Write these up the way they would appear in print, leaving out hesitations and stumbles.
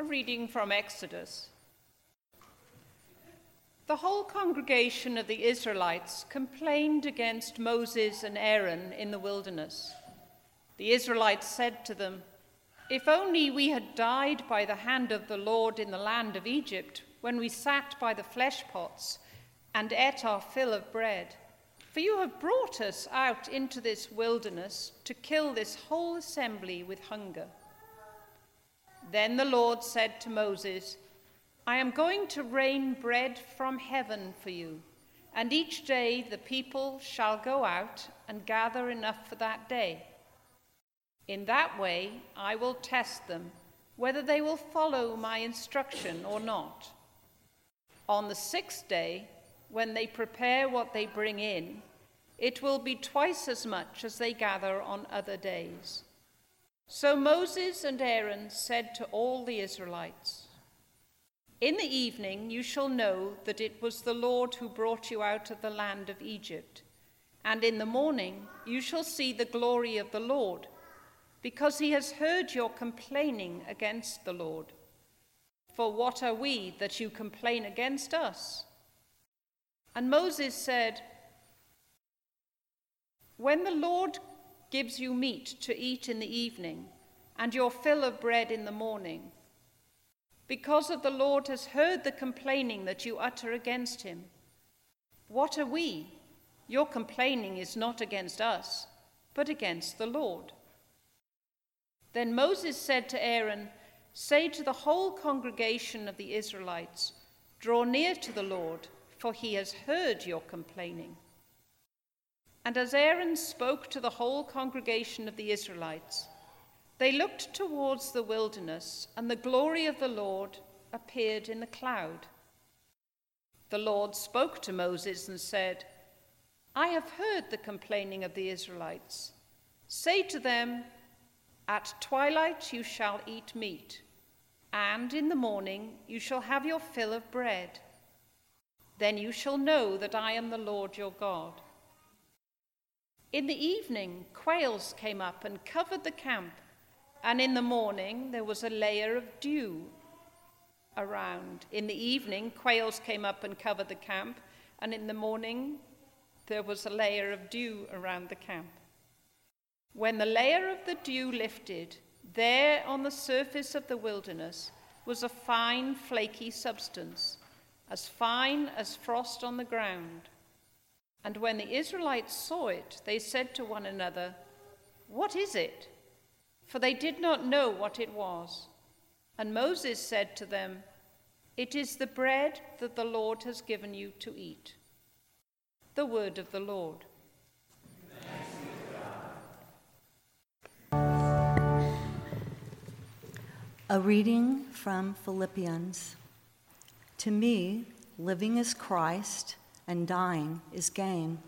A reading from Exodus. The whole congregation of the Israelites complained against Moses and Aaron in the wilderness. The Israelites said to them, "If only we had died by the hand of the Lord in the land of Egypt, when we sat by the flesh pots and ate our fill of bread. For you have brought us out into this wilderness to kill this whole assembly with hunger." Then the Lord said to Moses, "I am going to rain bread from heaven for you, and each day the people shall go out and gather enough for that day. In that way I will test them, whether they will follow my instruction or not. On the sixth day, when they prepare what they bring in, it will be twice as much as they gather on other days." So Moses and Aaron said to all the Israelites, "In the evening you shall know that it was the Lord who brought you out of the land of Egypt, and in the morning you shall see the glory of the Lord, because he has heard your complaining against the Lord. For what are we that you complain against us?" And Moses said, "When the Lord gives you meat to eat in the evening, and your fill of bread in the morning, because of the Lord has heard the complaining that you utter against him. What are we? Your complaining is not against us, but against the Lord." Then Moses said to Aaron, "Say to the whole congregation of the Israelites, 'Draw near to the Lord, for he has heard your complaining.'" And as Aaron spoke to the whole congregation of the Israelites, they looked towards the wilderness, and the glory of the Lord appeared in the cloud. The Lord spoke to Moses and said, "I have heard the complaining of the Israelites. Say to them, 'At twilight you shall eat meat, and in the morning you shall have your fill of bread. Then you shall know that I am the Lord your God.' In the evening, quails came up and covered the camp, and in the morning there was a layer of dew around. In the evening, quails came up and covered the camp, and in the morning there was a layer of dew around the camp. When the layer of the dew lifted, there on the surface of the wilderness was a fine, flaky substance, as fine as frost on the ground. And when the Israelites saw it, they said to one another, 'What is it?' For they did not know what it was. And Moses said to them, 'It is the bread that the Lord has given you to eat.'" The word of the Lord. Thanks be to God. A reading from Philippians. "To me, living is Christ, and dying is gain.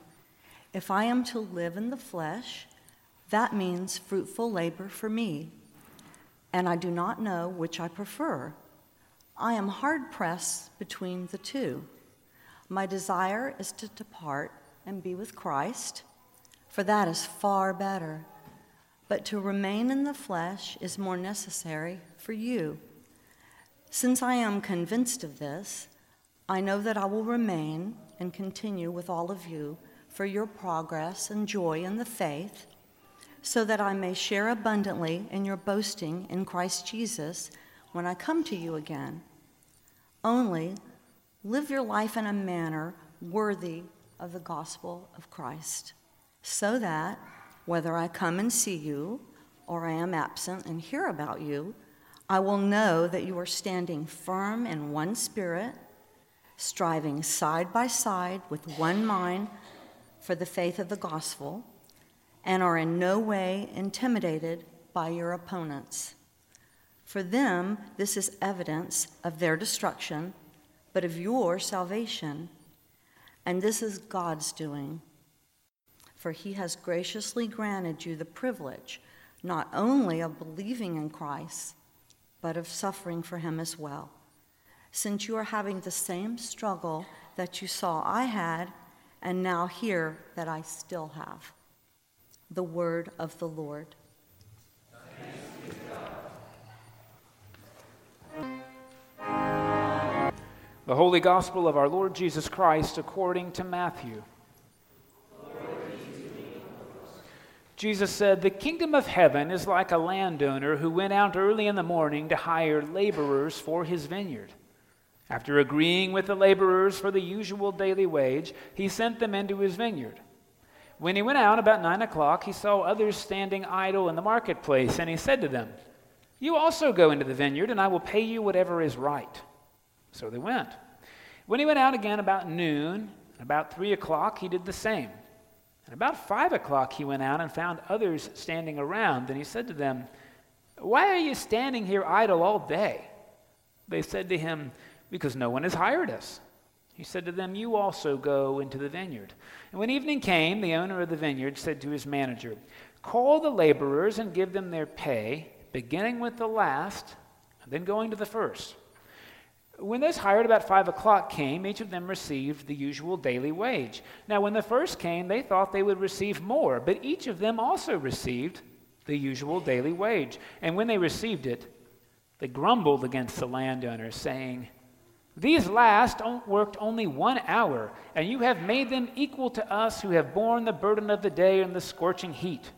If I am to live in the flesh, that means fruitful labor for me, and I do not know which I prefer. I am hard-pressed between the two. My desire is to depart and be with Christ, for that is far better. But to remain in the flesh is more necessary for you. Since I am convinced of this, I know that I will remain and continue with all of you for your progress and joy in the faith, so that I may share abundantly in your boasting in Christ Jesus when I come to you again. Only live your life in a manner worthy of the gospel of Christ, so that whether I come and see you or I am absent and hear about you, I will know that you are standing firm in one spirit, striving side by side with one mind for the faith of the gospel, and are in no way intimidated by your opponents. For them, this is evidence of their destruction, but of your salvation. And this is God's doing. For he has graciously granted you the privilege not only of believing in Christ, but of suffering for him as well. Since you are having the same struggle that you saw I had, and now hear that I still have." The word of the Lord. Thanks be to God. The Holy Gospel of our Lord Jesus Christ according to Matthew. Jesus said, "The kingdom of heaven is like a landowner who went out early in the morning to hire laborers for his vineyard. After agreeing with the laborers for the usual daily wage, he sent them into his vineyard. When he went out about 9 o'clock, he saw others standing idle in the marketplace, and he said to them, 'You also go into the vineyard, and I will pay you whatever is right.' So they went. When he went out again about noon, about 3 o'clock, he did the same. And about 5 o'clock he went out and found others standing around, and he said to them, 'Why are you standing here idle all day?' They said to him, 'Because no one has hired us.' He said to them, 'You also go into the vineyard.' And when evening came, the owner of the vineyard said to his manager, 'Call the laborers and give them their pay, beginning with the last, and then going to the first.' When those hired about 5 o'clock came, each of them received the usual daily wage. Now when the first came, they thought they would receive more, but each of them also received the usual daily wage. And when they received it, they grumbled against the landowner, saying, 'These last worked only 1 hour, and you have made them equal to us who have borne the burden of the day and the scorching heat.'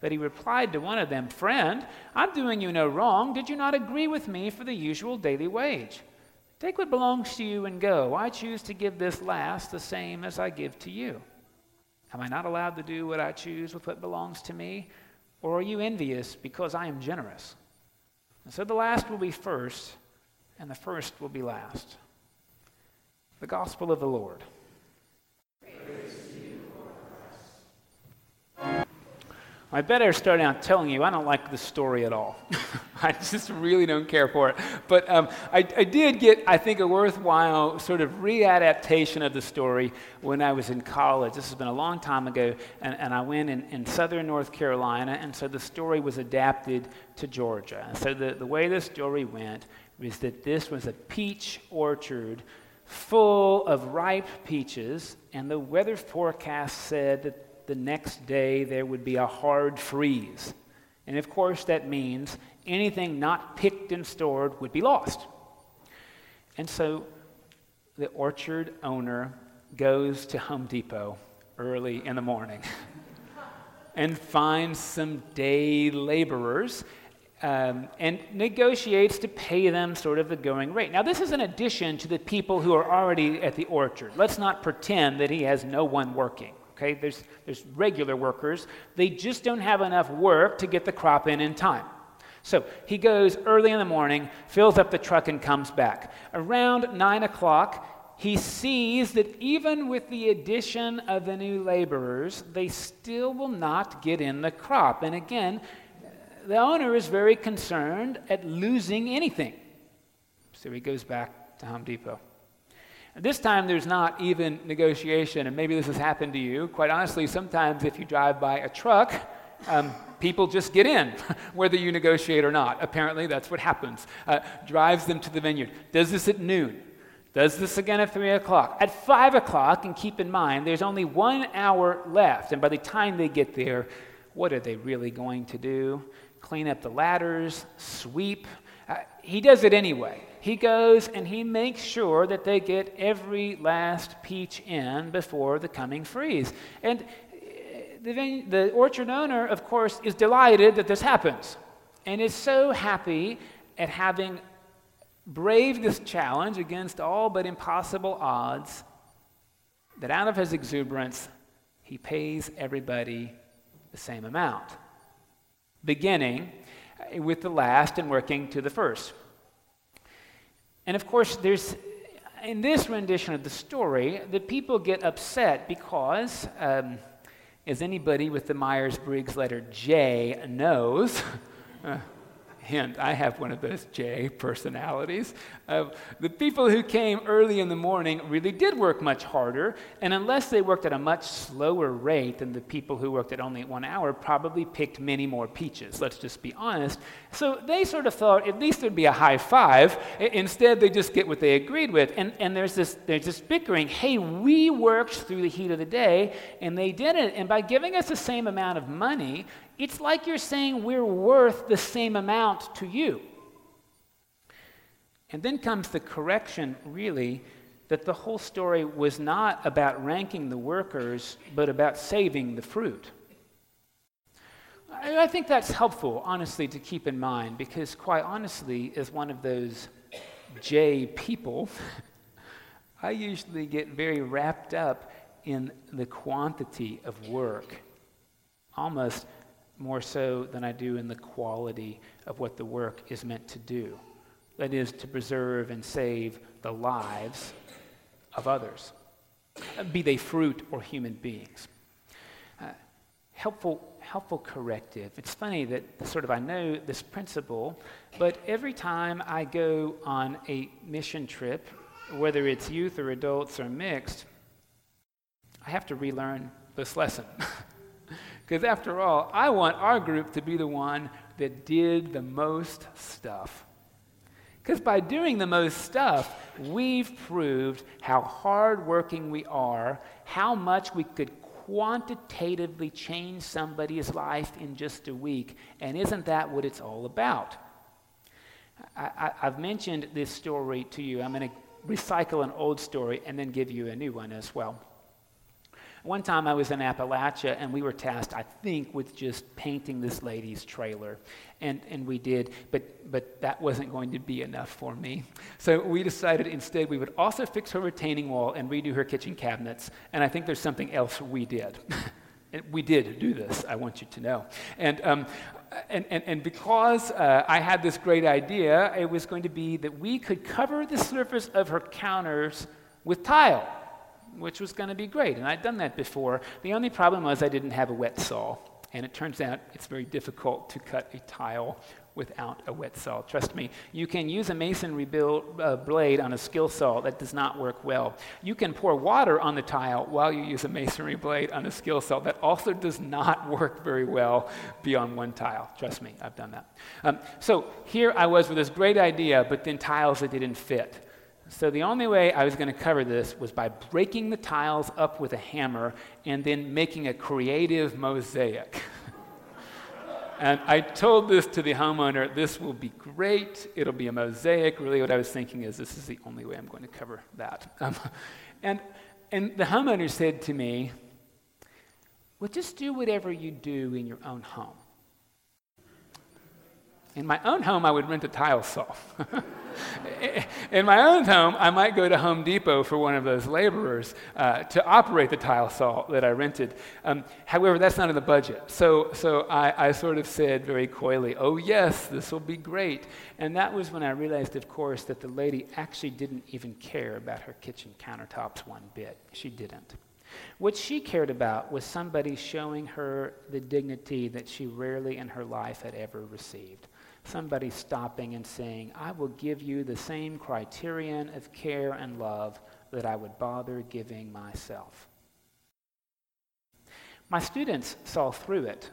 But he replied to one of them, 'Friend, I'm doing you no wrong. Did you not agree with me for the usual daily wage? Take what belongs to you and go. I choose to give this last the same as I give to you. Am I not allowed to do what I choose with what belongs to me? Or are you envious because I am generous?' And so the last will be first, and the first will be last." The Gospel of the Lord. Praise to you, Lord Christ. I better start out telling you I don't like this story at all. I just really don't care for it. But I did get, I think, a worthwhile sort of readaptation of the story when I was in college. This has been a long time ago, and I went in southern North Carolina, and so the story was adapted to Georgia. And so the way the story went was that this was a peach orchard full of ripe peaches, and the weather forecast said that the next day there would be a hard freeze. And of course that means anything not picked and stored would be lost. And so the orchard owner goes to Home Depot early in the morning and finds some day laborers and negotiates to pay them sort of the going rate. Now this is in addition to the people who are already at the orchard. Let's not pretend that he has no one working. Okay, there's regular workers. They just don't have enough work to get the crop in time. So he goes early in the morning, fills up the truck, and comes back. Around 9 o'clock, he sees that even with the addition of the new laborers, they still will not get in the crop. And again, the owner is very concerned at losing anything. So he goes back to Home Depot. This time there's not even negotiation, and maybe this has happened to you. Quite honestly, sometimes if you drive by a truck, people just get in, whether you negotiate or not. Apparently that's what happens. Drives them to the vineyard. Does this at noon. Does this again at 3 o'clock. At 5 o'clock, and keep in mind, there's only 1 hour left, and by the time they get there, what are they really going to do? Clean up the ladders, sweep. He does it anyway. He goes and he makes sure that they get every last peach in before the coming freeze. And the orchard owner, of course, is delighted that this happens and is so happy at having braved this challenge against all but impossible odds that out of his exuberance, he pays everybody the same amount, beginning with the last and working to the first. And of course, there's in this rendition of the story, the people get upset because, as anybody with the Myers-Briggs letter J knows, hint, I have one of those J personalities, the people who came early in the morning really did work much harder, and unless they worked at a much slower rate than the people who worked at only 1 hour, probably picked many more peaches, let's just be honest. So they sort of thought at least there'd be a high five. Instead, they just get what they agreed with, and there's this bickering, hey, we worked through the heat of the day, and they didn't, and by giving us the same amount of money, it's like you're saying we're worth the same amount to you. And then comes the correction, really, that the whole story was not about ranking the workers, but about saving the fruit. I think that's helpful, honestly, to keep in mind, because quite honestly, as one of those J people, I usually get very wrapped up in the quantity of work, almost more so than I do in the quality of what the work is meant to do. That is, to preserve and save the lives of others, be they fruit or human beings. Helpful corrective. It's funny that I know this principle, but every time I go on a mission trip, whether it's youth or adults or mixed, I have to relearn this lesson. Because after all, I want our group to be the one that did the most stuff. Because by doing the most stuff, we've proved how hardworking we are, how much we could quantitatively change somebody's life in just a week, and isn't that what it's all about? I've mentioned this story to you. I'm going to recycle an old story and then give you a new one as well. One time I was in Appalachia, and we were tasked, I think, with just painting this lady's trailer, and we did, but that wasn't going to be enough for me. So we decided instead we would also fix her retaining wall and redo her kitchen cabinets, and I think there's something else we did. We did do this, I want you to know. And because I had this great idea, it was going to be that we could cover the surface of her counters with tile, which was going to be great, and I'd done that before. The only problem was I didn't have a wet saw, and it turns out it's very difficult to cut a tile without a wet saw. Trust me, you can use a masonry blade on a skill saw. That does not work well. You can pour water on the tile while you use a masonry blade on a skill saw. That also does not work very well beyond one tile. Trust me, I've done that. So here I was with this great idea, but then tiles that didn't fit. So the only way I was going to cover this was by breaking the tiles up with a hammer and then making a creative mosaic. And I told this to the homeowner, this will be great, it'll be a mosaic. Really what I was thinking is this is the only way I'm going to cover that. And the homeowner said to me, well, just do whatever you do in your own home. In my own home, I would rent a tile saw. In my own home, I might go to Home Depot for one of those laborers to operate the tile saw that I rented. However, that's not in the budget. So I sort of said very coyly, oh yes, this will be great. And that was when I realized, of course, that the lady actually didn't even care about her kitchen countertops one bit. She didn't. What she cared about was somebody showing her the dignity that she rarely in her life had ever received. Somebody stopping and saying, I will give you the same criterion of care and love that I would bother giving myself. My students saw through it.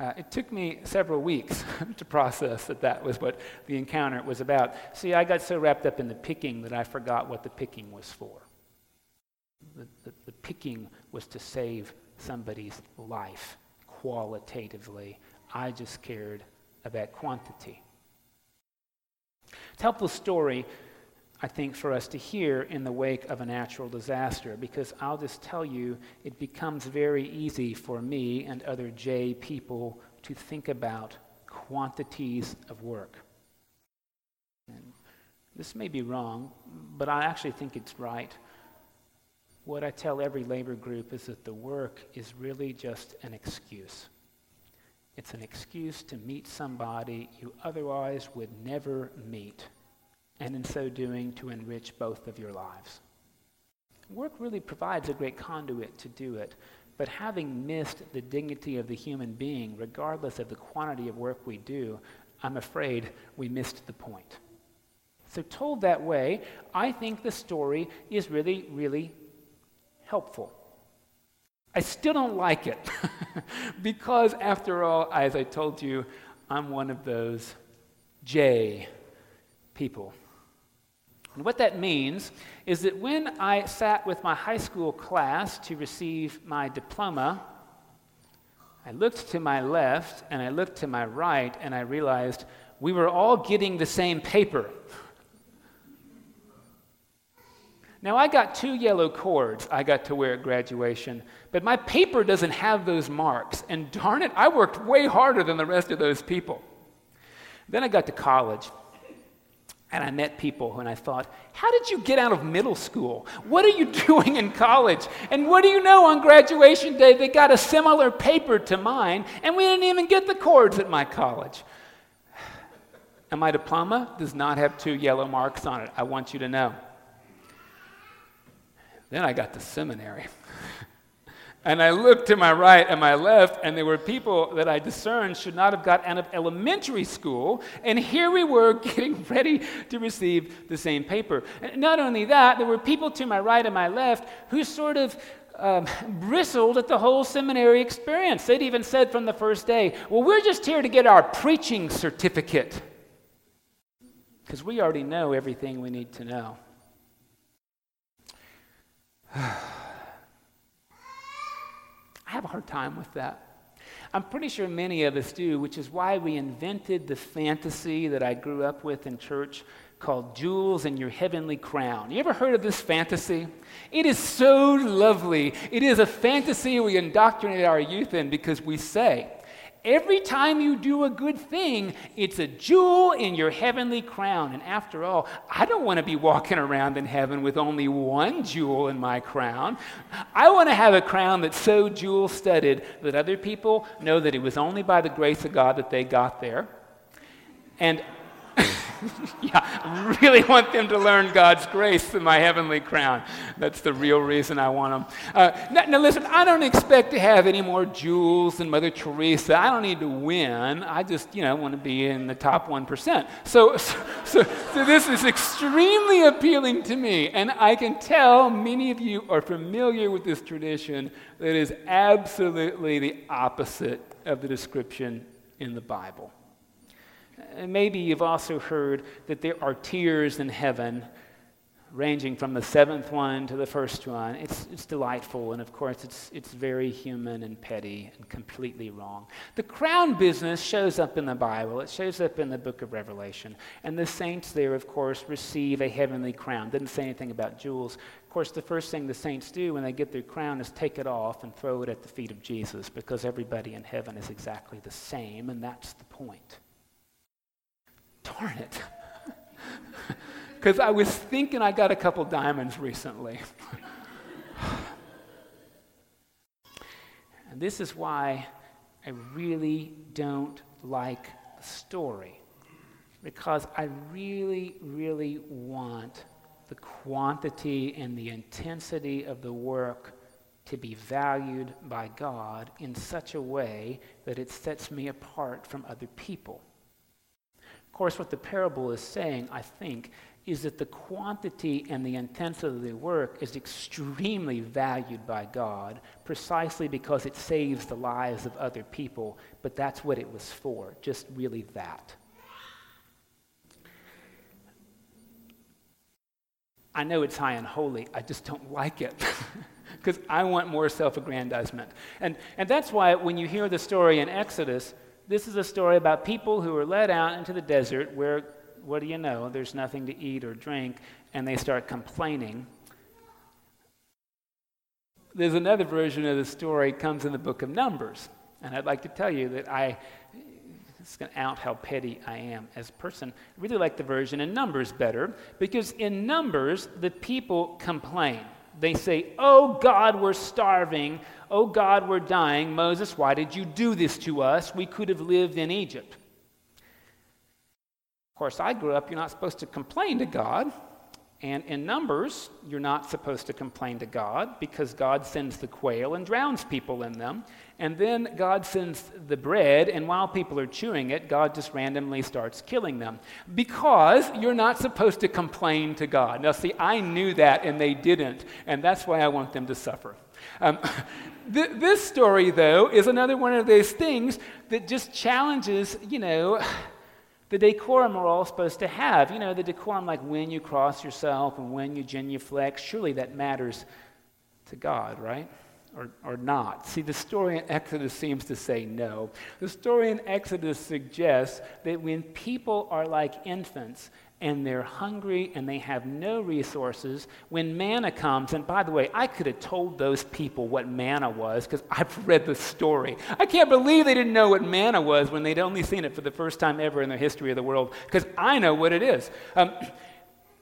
It took me several weeks to process that was what the encounter was about. See, I got so wrapped up in the picking that I forgot what the picking was for. The picking was to save somebody's life qualitatively. I just cared about quantity. It's a helpful story, I think, for us to hear in the wake of a natural disaster, because I'll just tell you, it becomes very easy for me and other J people to think about quantities of work. And this may be wrong, but I actually think it's right. What I tell every labor group is that the work is really just an excuse. It's an excuse to meet somebody you otherwise would never meet, and in so doing, to enrich both of your lives. Work really provides a great conduit to do it, but having missed the dignity of the human being, regardless of the quantity of work we do, I'm afraid we missed the point. So told that way, I think the story is really, really helpful. I still don't like it because, after all, as I told you, I'm one of those J people. And what that means is that when I sat with my high school class to receive my diploma, I looked to my left and I looked to my right and I realized we were all getting the same paper. Now, I got 2 yellow cords I got to wear at graduation, but my paper doesn't have those marks, and darn it, I worked way harder than the rest of those people. Then I got to college, and I met people, and I thought, how did you get out of middle school? What are you doing in college? And what do you know, on graduation day, they got a similar paper to mine, and we didn't even get the cords at my college. And my diploma does not have 2 yellow marks on it, I want you to know. Then I got to seminary, and I looked to my right and my left, and there were people that I discerned should not have got out of elementary school, and here we were getting ready to receive the same paper. And not only that, there were people to my right and my left who sort of bristled at the whole seminary experience. They'd even said from the first day, well, we're just here to get our preaching certificate, because we already know everything we need to know. I have a hard time with that. I'm pretty sure many of us do, which is why we invented the fantasy that I grew up with in church called Jewels in Your Heavenly Crown. You ever heard of this fantasy? It is so lovely. It is a fantasy we indoctrinate our youth in, because we say, every time you do a good thing, it's a jewel in your heavenly crown. And after all, I don't want to be walking around in heaven with only one jewel in my crown. I want to have a crown that's so jewel-studded that other people know that it was only by the grace of God that they got there. And yeah, I really want them to learn God's grace in my heavenly crown. That's the real reason I want them. Now listen, I don't expect to have any more jewels than Mother Teresa. I don't need to win. I just, want to be in the top 1%. So this is extremely appealing to me, and I can tell many of you are familiar with this tradition that is absolutely the opposite of the description in the Bible. And maybe you've also heard that there are tiers in heaven, ranging from the 7th one to the 1st one. It's delightful, and of course it's very human and petty and completely wrong. The crown business shows up in the Bible. It shows up in the book of Revelation. And the saints there, of course, receive a heavenly crown. Doesn't say anything about jewels. Of course, the first thing the saints do when they get their crown is take it off and throw it at the feet of Jesus, because everybody in heaven is exactly the same, and that's the point. Darn it. Because I was thinking I got a couple diamonds recently. And this is why I really don't like the story. Because I really, really want the quantity and the intensity of the work to be valued by God in such a way that it sets me apart from other people. Of course, what the parable is saying, I think, is that the quantity and the intensity of the work is extremely valued by God, precisely because it saves the lives of other people, but that's what it was for, just really that. I know it's high and holy, I just don't like it. Because I want more self-aggrandizement. And that's why when you hear the story in Exodus, this is a story about people who are led out into the desert where, what do you know, there's nothing to eat or drink, and they start complaining. There's another version of the story, comes in the book of Numbers, and I'd like to tell you that it's going to out how petty I am as a person. I really like the version in Numbers better, because in Numbers, the people complain. They say, oh God, we're starving. Oh God, we're dying. Moses, why did you do this to us? We could have lived in Egypt. Of course, I grew up, you're not supposed to complain to God. And in Numbers, you're not supposed to complain to God, because God sends the quail and drowns people in them. And then God sends the bread, and while people are chewing it, God just randomly starts killing them, because you're not supposed to complain to God. Now, see, I knew that, and they didn't, and that's why I want them to suffer. This story, though, is another one of those things that just challenges, the decorum we're all supposed to have. The decorum, like when you cross yourself and when you genuflect, surely that matters to God, right? or not? See, the story in Exodus seems to say no. The story in Exodus suggests that when people are like infants and they're hungry and they have no resources, when manna comes, and by the way, I could have told those people what manna was because I've read the story. I can't believe they didn't know what manna was when they'd only seen it for the first time ever in the history of the world, because I know what it is.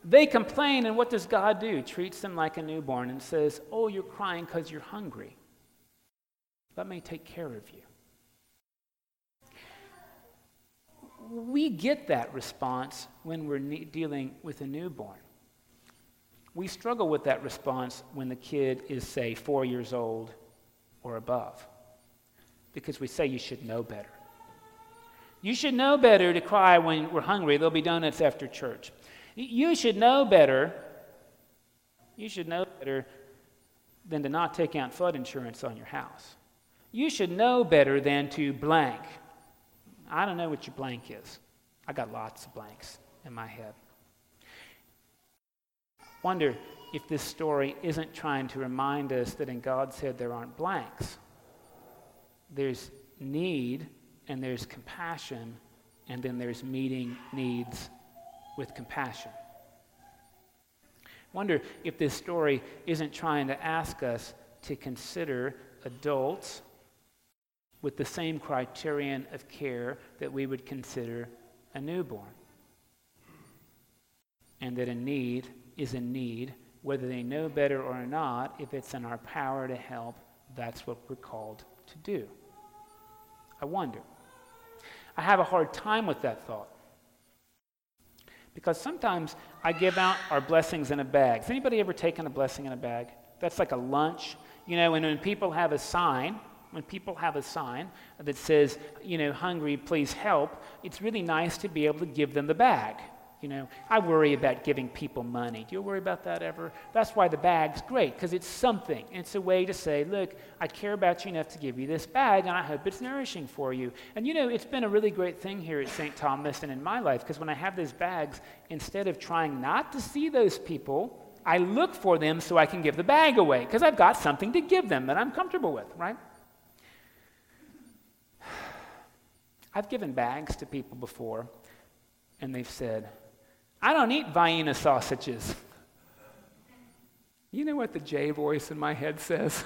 They complain, and what does God do? Treats them like a newborn and says, oh, you're crying because you're hungry. Let me take care of you. We get that response when we're dealing with a newborn. We struggle with that response when the kid is, say, 4 years old or above, because we say you should know better. You should know better to cry when we're hungry. There'll be donuts after church. You should know better. You should know better than to not take out flood insurance on your house. You should know better than to blank. I don't know what your blank is. I got lots of blanks in my head. I wonder if this story isn't trying to remind us that in God's head there aren't blanks. There's need, and there's compassion, and then there's meeting needs with compassion. I wonder if this story isn't trying to ask us to consider adults with the same criterion of care that we would consider a newborn. And that a need is a need, whether they know better or not. If it's in our power to help, that's what we're called to do. I wonder. I have a hard time with that thought, because sometimes I give out our blessings in a bag. Has anybody ever taken a blessing in a bag? That's like a lunch. You know, and when people have a sign, that says, you know, hungry, please help, it's really nice to be able to give them the bag. You know, I worry about giving people money. Do you worry about that ever? That's why the bag's great, because it's something. It's a way to say, look, I care about you enough to give you this bag, and I hope it's nourishing for you. And, you know, it's been a really great thing here at St. Thomas and in my life, because when I have those bags, instead of trying not to see those people, I look for them so I can give the bag away, because I've got something to give them that I'm comfortable with, right? I've given bags to people before, and they've said, I don't eat Vienna sausages. You know what the J voice in my head says?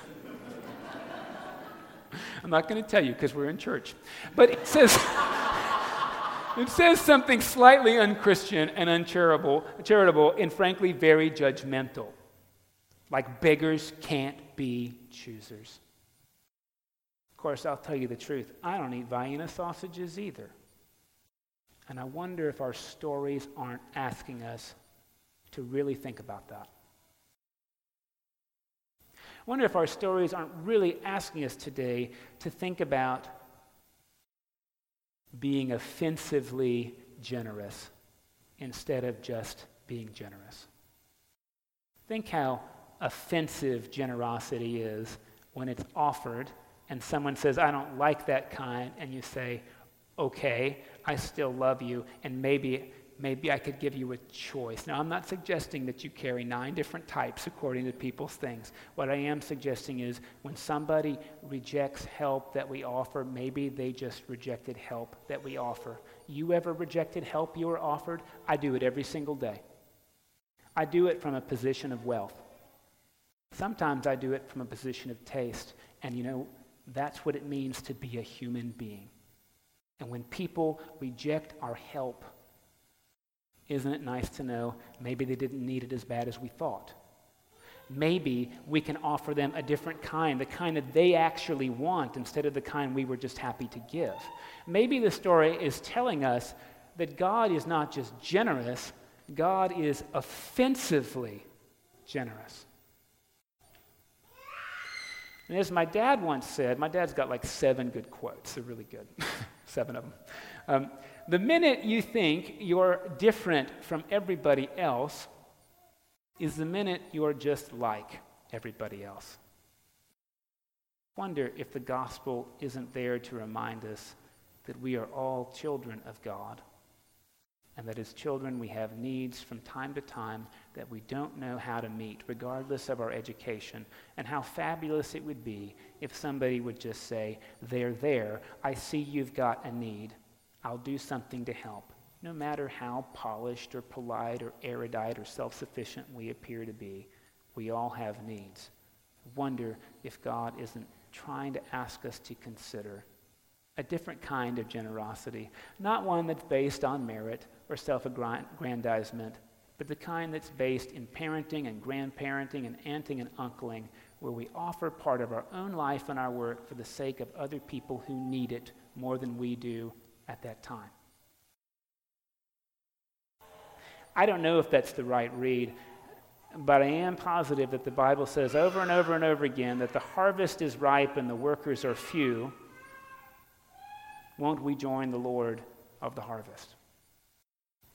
I'm not going to tell you because we're in church. But it says it says something slightly unchristian and uncharitable, and frankly very judgmental. Like beggars can't be choosers. Of course, I'll tell you the truth. I don't eat Vienna sausages either. And I wonder if our stories aren't asking us to really think about that. I wonder if our stories aren't really asking us today to think about being offensively generous instead of just being generous. Think how offensive generosity is when it's offered and someone says, I don't like that kind, and you say, okay, I still love you, and maybe I could give you a choice. Now, I'm not suggesting that you carry 9 different types according to people's things. What I am suggesting is when somebody rejects help that we offer, maybe they just rejected help that we offer. You ever rejected help you were offered? I do it every single day. I do it from a position of wealth. Sometimes I do it from a position of taste, and you know, that's what it means to be a human being. And when people reject our help, isn't it nice to know maybe they didn't need it as bad as we thought? Maybe we can offer them a different kind, the kind that they actually want instead of the kind we were just happy to give. Maybe the story is telling us that God is not just generous, God is offensively generous. And as my dad once said, my dad's got like 7 good quotes, they're really good. 7 of them. The minute you think you're different from everybody else is the minute you're just like everybody else. Wonder if the gospel isn't there to remind us that we are all children of God and that as children we have needs from time to time that we don't know how to meet, regardless of our education, and how fabulous it would be if somebody would just say, "They're there, I see you've got a need, I'll do something to help," no matter how polished or polite or erudite or self-sufficient we appear to be. We all have needs. Wonder if God isn't trying to ask us to consider a different kind of generosity, not one that's based on merit or self-aggrandizement, but the kind that's based in parenting and grandparenting and aunting and uncling, where we offer part of our own life and our work for the sake of other people who need it more than we do at that time. I don't know if that's the right read, but I am positive that the Bible says over and over and over again that the harvest is ripe and the workers are few. Won't we join the Lord of the harvest?